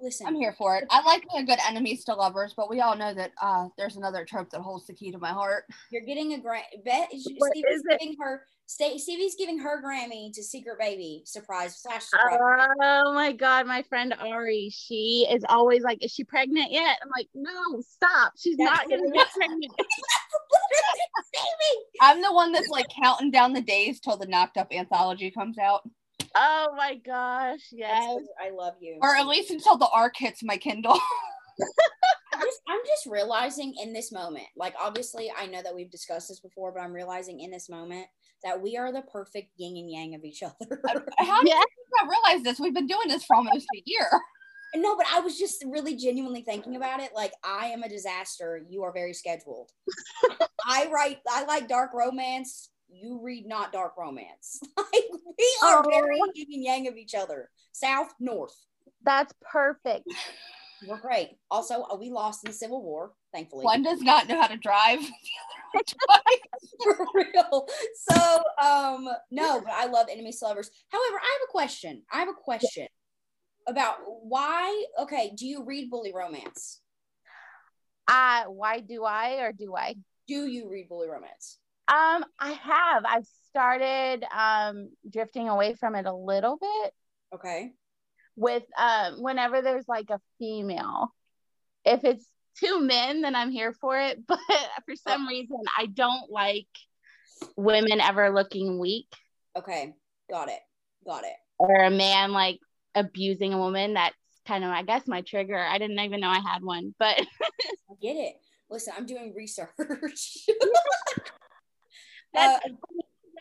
Listen, I'm here for it. I like being a good enemies to lovers, but we all know that uh, there's another trope that holds the key to my heart. You're getting a Grammy. Stevie's giving her. Stevie's giving her Grammy to Secret Baby. Surprise slash surprise. Oh my god, my friend Ari. She is always like, "Is she pregnant yet?" I'm like, "No, stop. She's that's not gonna get pregnant." I'm the one that's like counting down the days till the Knocked Up anthology comes out. Oh my gosh, yes. I love you. Or at least until the arc hits my Kindle. I'm, just, I'm just realizing in this moment, like obviously I know that we've discussed this before, but I'm realizing in this moment that we are the perfect yin and yang of each other. How did yeah. you not realize this? We've been doing this for almost a year. No, but I was just really genuinely thinking about it. Like, I am a disaster. You are very scheduled. I write, I like dark romance. You read not dark romance. Like, we are oh. very yin and yang of each other. South, north. That's perfect. We're great. Also, we lost in the Civil War, thankfully. One does not know how to drive. For real. So, um, no, but I love enemies to lovers. However, I have a question. I have a question about why, okay, do you read bully romance? Uh, why do I or do I? Do you read bully romance? Um, I have. I've started um, drifting away from it a little bit. Okay. With um, whenever there's like a female, if it's two men, then I'm here for it. But for some reason, I don't like women ever looking weak. Okay, got it, got it. Or a man like abusing a woman. That's kind of, I guess, my trigger. I didn't even know I had one, but I get it. Listen, I'm doing research. That's, uh, I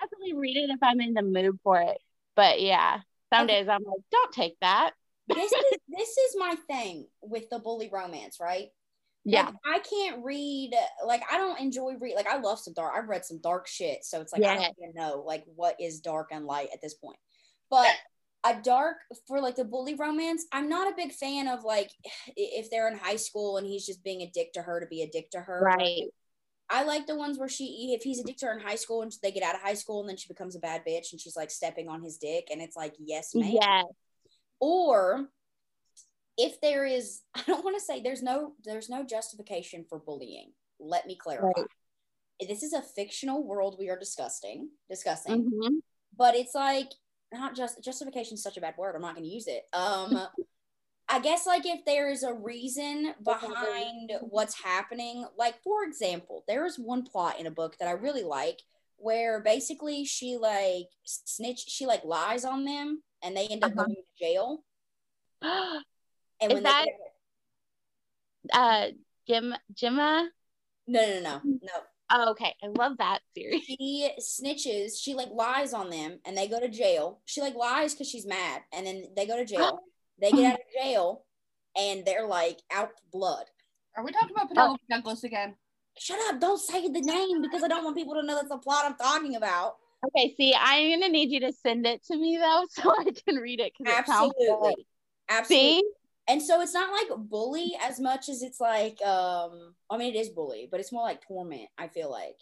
definitely read it if I'm in the mood for it. But yeah, some okay. days I'm like, don't take that. This is this is my thing with the bully romance, right? Yeah, like, I can't read, like, I don't enjoy read, like, I love some dark, I've read some dark shit, so it's like, yeah. I don't even know, like, what is dark and light at this point, but a dark, for, like, the bully romance, I'm not a big fan of, like, if they're in high school and he's just being a dick to her to be a dick to her, right? I like the ones where she, if he's a dick to her in high school and they get out of high school and then she becomes a bad bitch and she's, like, stepping on his dick, and it's like, yes, ma'am. Yeah. Or if there is, I don't want to say there's no there's no justification for bullying. Let me clarify. Right. This is a fictional world we are discussing, discussing. Mm-hmm. But it's like, not just justification is such a bad word. I'm not going to use it. Um, I guess, like, if there is a reason behind what's happening, like, for example, there is one plot in a book that I really like where basically she like snitch, she like lies on them and they end up uh-huh. going to jail. And is that they- uh Jim Gemma? No, no, no, no. Oh, okay. I love that series. She snitches. She like lies on them, and they go to jail. She like lies because she's mad, and then they go to jail. They get out of jail, and they're like out blood. Are we talking about Penelope oh. Douglas again? Shut up! Don't say the name because I don't want people to know that's the plot I'm talking about. Okay. See, I'm gonna need you to send it to me though, so I can read it. Absolutely. It like- Absolutely. See? And so it's not like bully as much as it's like, um, I mean, it is bully, but it's more like torment, I feel like.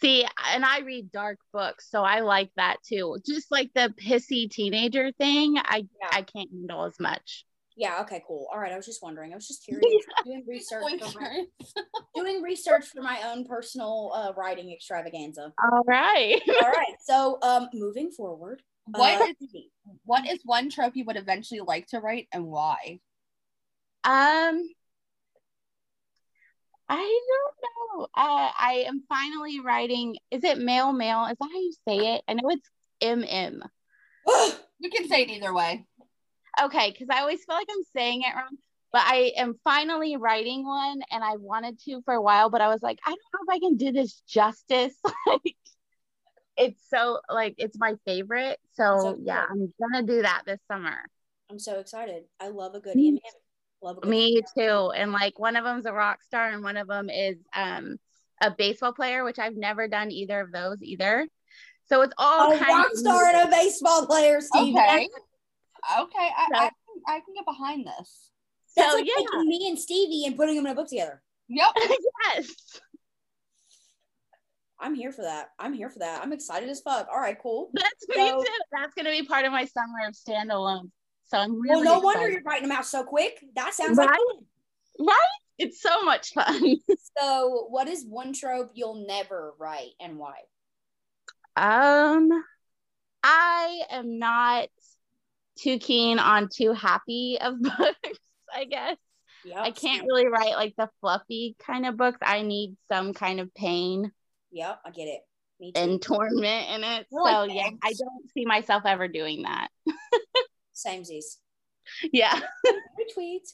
See, and I read dark books, so I like that too. Just like the pissy teenager thing, I yeah. I can't handle as much. Yeah, okay, cool. All right, I was just wondering. I was just curious. doing research for my, doing research for my own personal uh, writing extravaganza. All right. All right, so um, moving forward. What, uh, is, what is one trope you would eventually like to write and why? Um, I don't know. Uh, I am finally writing, is it male, male? Is that how you say it? I know it's M M. You can say it either way. Okay, because I always feel like I'm saying it wrong, but I am finally writing one and I wanted to for a while, but I was like, I don't know if I can do this justice. Like, it's so, like, it's my favorite. So, so yeah, I'm going to do that this summer. I'm so excited. I love a good M M. Me too. And like one of them's a rock star and one of them is um a baseball player, which I've never done either of those either, so it's all a rock star and a baseball player. Stevie. okay okay I, so, I, can, I can get behind this. That's so, like, yeah. Taking me and Stevie and putting them in a book together. Yep. Yes, I'm here for that. I'm here for that. I'm excited as fuck. All right, cool. That's me so, too. That's gonna be part of my summer of standalone. So I'm really well, no excited. Wonder you're writing them out so quick. That sounds right? like fun. Right? It's so much fun. So what is one trope you'll never write and why? Um, I am not too keen on too happy of books, I guess. Yep. I can't really write like the fluffy kind of books. I need some kind of pain. Yep, I get it. Me too. And torment in it. Really so nice. Yeah, I don't see myself ever doing that. Samesies. Yeah. Retweet.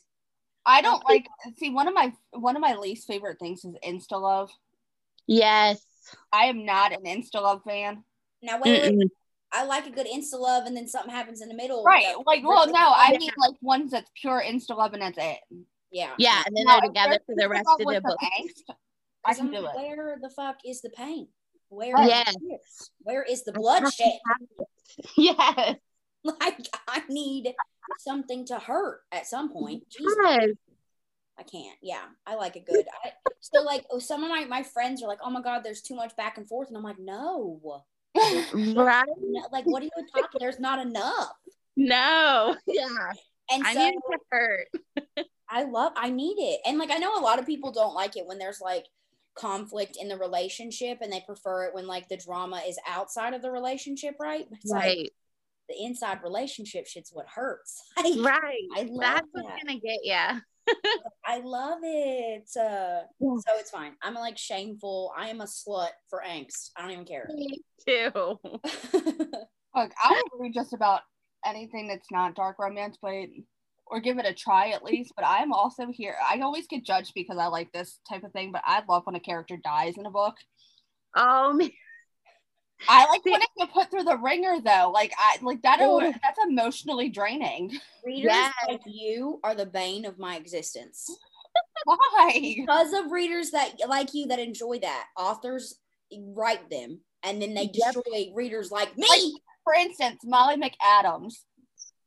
I don't like see one of my one of my least favorite things is insta love. Yes. I am not an insta love fan. Now wait, wait, I like a good insta love and then something happens in the middle. Right. Like, well, no, I yeah. mean like ones that's pure insta love and that's it. Yeah. Yeah, and then no, they're together for the rest of the book. Angst, I can do where it. Where the fuck is the pain? Where yes. is the where is the bloodshed? Yes. Like, I need something to hurt at some point. Jesus. I can't. Yeah, I like a good. I, so, like, oh, some of my, my friends are like, oh, my God, there's too much back and forth. And I'm like, no. Right? Like, what are you talking? There's not enough. No. Yeah. And so, I need to hurt. I love, I need it. And, like, I know a lot of people don't like it when there's, like, conflict in the relationship. And they prefer it when, like, the drama is outside of the relationship, right? It's right. Like, the inside relationship shit's what hurts. Like, right. I love that's that. What's gonna get ya. I love it. Uh, so it's fine. I'm like shameful. I am a slut for angst. I don't even care. Me too. Look, I would read just about anything that's not dark romance, but or give it a try at least. But I'm also here. I always get judged because I like this type of thing, but I love when a character dies in a book. Oh man. I like when it gets put through the ringer though. Like I like that. Or, that's emotionally draining. Readers yes. like you are the bane of my existence. Why? Because of readers that like you that enjoy that. Authors write them and then they destroy yep. readers like me. Like, for instance, Molly McAdams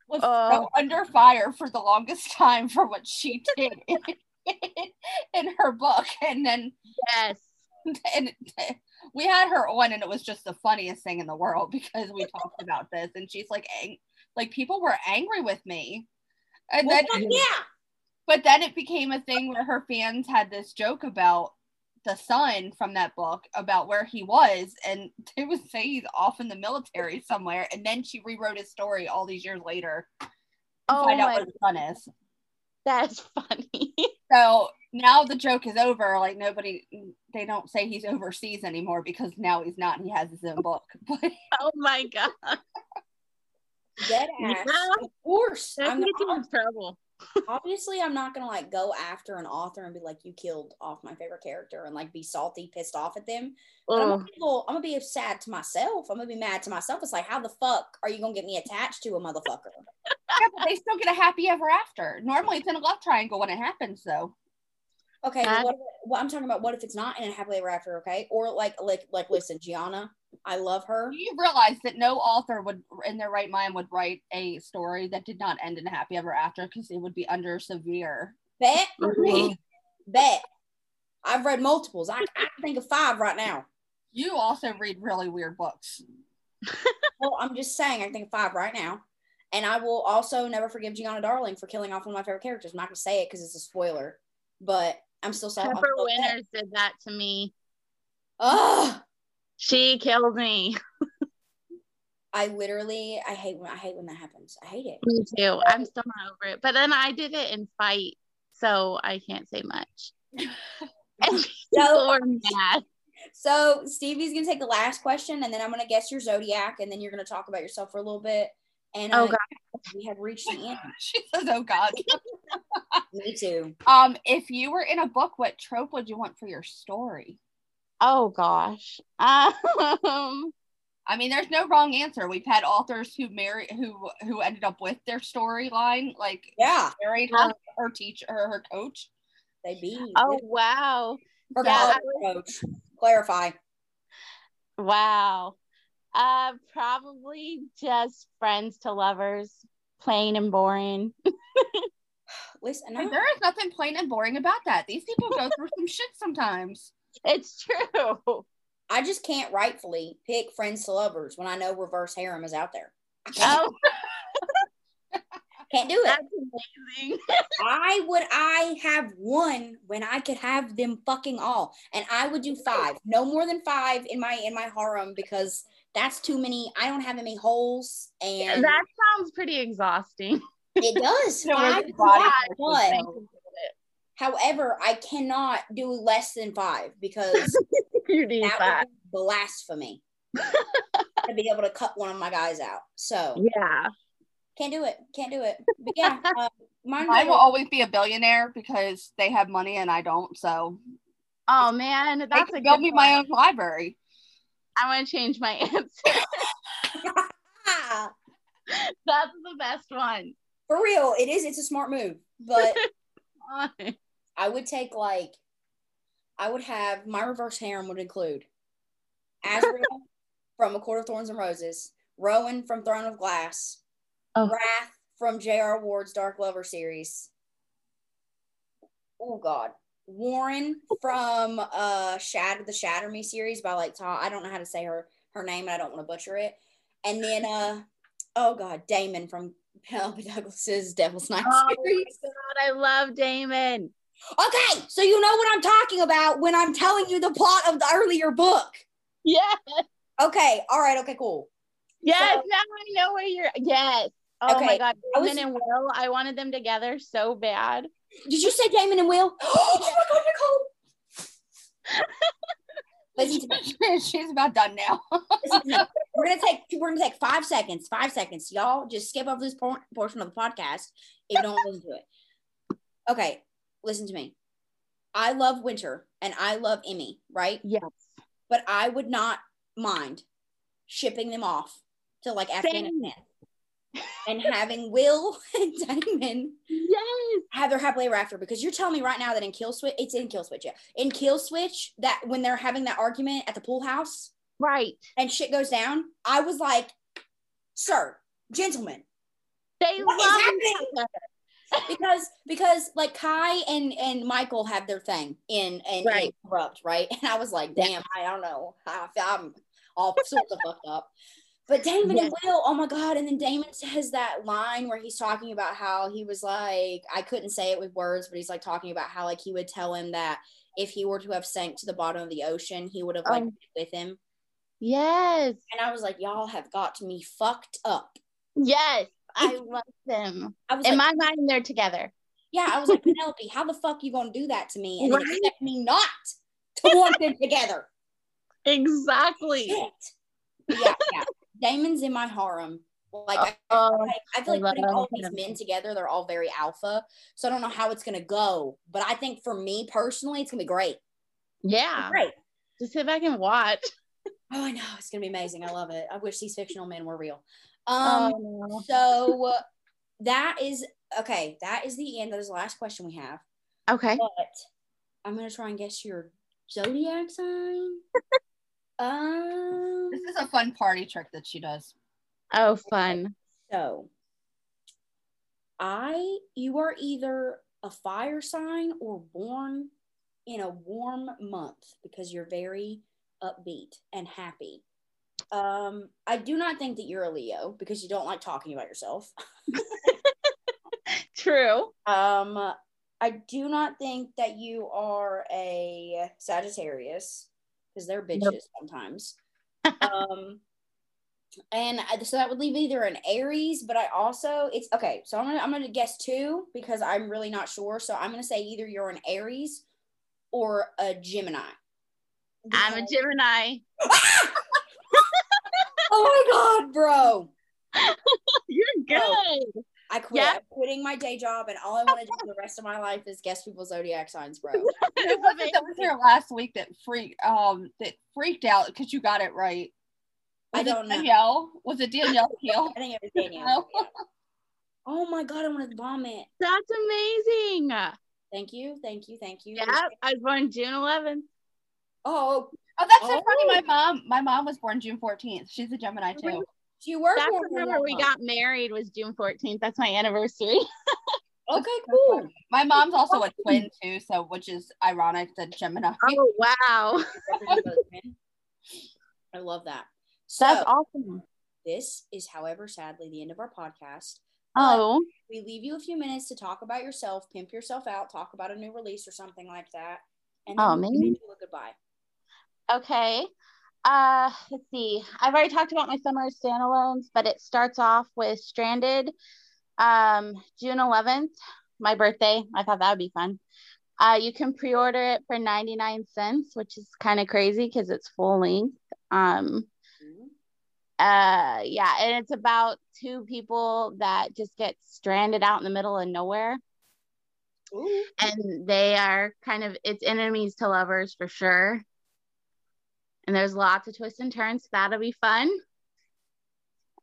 was uh, so under fire for the longest time for what she did in, in her book, and then yes, and. and we had her on and it was just the funniest thing in the world because we talked about this and she's like, ang- like people were angry with me. And well, then, yeah. But then it became a thing where her fans had this joke about the son from that book about where he was. And they would say he's off in the military somewhere. And then she rewrote his story all these years later to oh find out where the son is. That's funny. So now the joke is over. Like nobody, they don't say he's overseas anymore because now he's not. He has his own book. Oh my god! Dead ass. Yeah. Of course, that I'm gonna, trouble. Obviously, I'm not gonna like go after an author and be like, "You killed off my favorite character," and like be salty, pissed off at them. But I'm, gonna be, I'm gonna be sad to myself. I'm gonna be mad to myself. It's like, how the fuck are you gonna get me attached to a motherfucker? Yeah, but they still get a happy ever after. Normally it's in a love triangle when it happens though. Okay, well, what, well, I'm talking about what if it's not in a happily ever after, okay? Or like like like listen, Gianna, I love her. You realize that no author would in their right mind would write a story that did not end in a happy ever after because it would be under severe. Bet mm-hmm. Bet. I've read multiples. I, I can think of five right now. You also read really weird books. Well, I'm just saying I can think of five right now. And I will also never forgive Gianna Darling for killing off one of my favorite characters. I'm not going to say it because it's a spoiler, but I'm still sorry. Pepper Winters did that to me. Ugh! She killed me. I literally, I hate when I hate when that happens. I hate it. Me too. I'm still not over it. But then I did it in Fight, so I can't say much. And so are mad. So Stevie's going to take the last question, and then I'm going to guess your zodiac, and then you're going to talk about yourself for a little bit. And oh, uh, God. We have reached the end. She says, oh, God. Me too. Um, if you were in a book, what trope would you want for your story? Oh, gosh. Um, I mean, there's no wrong answer. We've had authors who married, who who ended up with their storyline, like, yeah, married her, her teacher, her, her coach. They be. Oh, wow. Her yeah, coach. Clarify. Wow. Uh, probably just friends to lovers, plain and boring. Listen, no. There is nothing plain and boring about that. These people go through some shit sometimes. It's true. I just can't rightfully pick friends to lovers when I know reverse harem is out there. I can't. Oh. Can't do it. That's amazing. Why would I have one when I could have them fucking all? And I would do five, no more than five in my in my harem because. That's too many. I don't have any holes. And yeah, that sounds pretty exhausting. It does. Five five, one. However, I cannot do less than five because you need that five. Would be blasphemy. To be able to cut one of my guys out. So yeah, can't do it. Can't do it. But yeah, um, mine I will was- always be a billionaire because they have money and I don't. So oh man, that's I a build me my own library. I want to change my answer. That's the best one. For real, it is. It's a smart move. But I would take like, I would have, my reverse harem would include Azrael from A Court of Thorns and Roses, Rowan from Throne of Glass, oh. Wrath from J R Ward's Dark Lover series. Oh, God. Warren from uh Shatter the Shatter Me series by like Tom. I don't know how to say her her name and I don't want to butcher it. And then uh oh god, Damon from Penelope Douglas's Devil's Night oh series. God, I love Damon. Okay, so you know what I'm talking about when I'm telling you the plot of the earlier book. Yeah. Okay. All right. Okay. Cool. Yes. So, now I know where you're. Yes. Oh okay. My god, Damon was, and Will. I wanted them together so bad. Did you say Damon and Will? Oh my God, Nicole! Listen to me. She's about done now. Listen to me. We're gonna take we're gonna take five seconds. Five seconds, y'all. Just skip over this por- portion of the podcast if you don't listen to it. Okay, listen to me. I love Winter and I love Emmy, right? Yes. But I would not mind shipping them off to like Afghanistan. And having Will and Damon yes. have their happily ever after, because you're telling me right now that in Killswitch, it's in Killswitch, yeah, in Killswitch, that when they're having that argument at the pool house, right, and shit goes down, I was like, sir, gentlemen, they love each other. because because like Kai and and Michael have their thing in and right. Corrupt, right, and I was like, damn, I don't know, I, I'm all sorts of fucked up. But Damon yes. and Will, oh my God. And then Damon says that line where he's talking about how he was like, I couldn't say it with words, but he's like talking about how like he would tell him that if he were to have sank to the bottom of the ocean, he would have like um, with him. Yes. And I was like, y'all have got me fucked up. Yes. I love them. I was in like, my mind, they're together. Yeah. I was like, Penelope, how the fuck you going to do that to me? And right? then expect me not to want them together. Exactly. Shit. Yeah. Yeah. Damon's in my harem. Like, I, oh, like, I feel like I putting all these men together, they're all very alpha. So I don't know how it's going to go. But I think for me personally, it's going to be great. Yeah. Be great. Just sit back and watch. Oh, I know. It's going to be amazing. I love it. I wish these fictional men were real. Um, oh. So that is, okay, that is the end. That is the last question we have. Okay. But I'm going to try and guess your zodiac sign. Um, this is a fun party trick that she does. Oh, fun. So, I, you are either a fire sign or born in a warm month because you're very upbeat and happy. Um, I do not think that you're a Leo because you don't like talking about yourself. True. Um, I do not think that you are a Sagittarius. Because they're bitches nope. sometimes. um, and I, so that would leave either an Aries, but I also, it's, okay, so I'm going to I'm gonna guess two because I'm really not sure. So I'm going to say either you're an Aries or a Gemini. I'm okay. a Gemini. Oh my God, bro. You're good. Bro, I quit. Yep. I'm quitting my day job, and all I want to do for the rest of my life is guess people's zodiac signs, bro. It was there last week that freaked um that freaked out because you got it right. Was I don't Danielle? know. Danielle was it Danielle Hill? I think it was Danielle. Oh my God, I wanted to vomit. That's amazing. Thank you, thank you, thank you. Yeah, I was born June eleventh. Oh, oh, that's oh. so funny. My mom, my mom was born June fourteenth. She's a Gemini too. You were That's the number we got married was June fourteenth. That's my anniversary. Okay, cool. My mom's also a twin too, so which is ironic that Gemini. Oh wow. I love that. So, that's awesome. This is, however, sadly the end of our podcast. Oh. We leave you a few minutes to talk about yourself, pimp yourself out, talk about a new release or something like that. And then oh, maybe we'll do a goodbye. Okay. Uh, let's see. I've already talked about my summer standalones, but it starts off with Stranded, um, June eleventh, my birthday. I thought that would be fun. Uh, you can pre-order it for ninety-nine cents, which is kind of crazy because it's full length. Um, uh, yeah, and it's about two people that just get stranded out in the middle of nowhere. Ooh. And they are kind of, it's enemies to lovers for sure. And there's lots of twists and turns. So that'll be fun.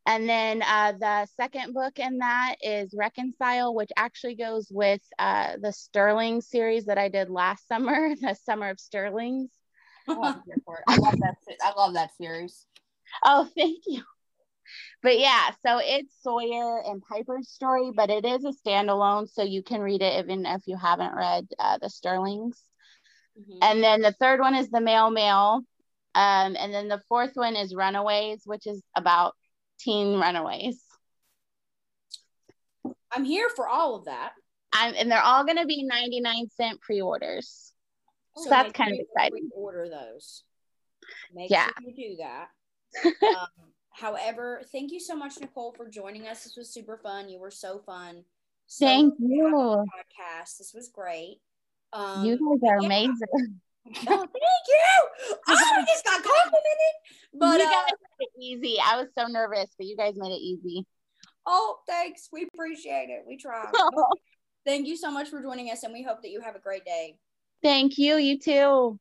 And then uh, the second book in that is Reconcile, which actually goes with uh, the Sterling series that I did last summer, the Summer of Sterlings. I love that. I love that series. Oh, thank you. But yeah, so it's Sawyer and Piper's story, but it is a standalone, so you can read it even if you haven't read uh, the Sterlings. Mm-hmm. And then the third one is The Male Male. Um, and then the fourth one is Runaways, which is about teen runaways. I'm here for all of that. I'm, and they're all going to be ninety-nine cent pre-orders. So, so that's kind of exciting. Order those. Make yeah. sure you do that. um, however, thank you so much, Nicole, for joining us. This was super fun. You were so fun. Thank so, you. Podcast. This was great. Um, you guys are yeah. amazing. Oh, thank you. I just got complimented. But you guys uh, made it easy. I was so nervous, but you guys made it easy. Oh, thanks. We appreciate it. We tried. Thank you so much for joining us, and we hope that you have a great day. Thank you. You too.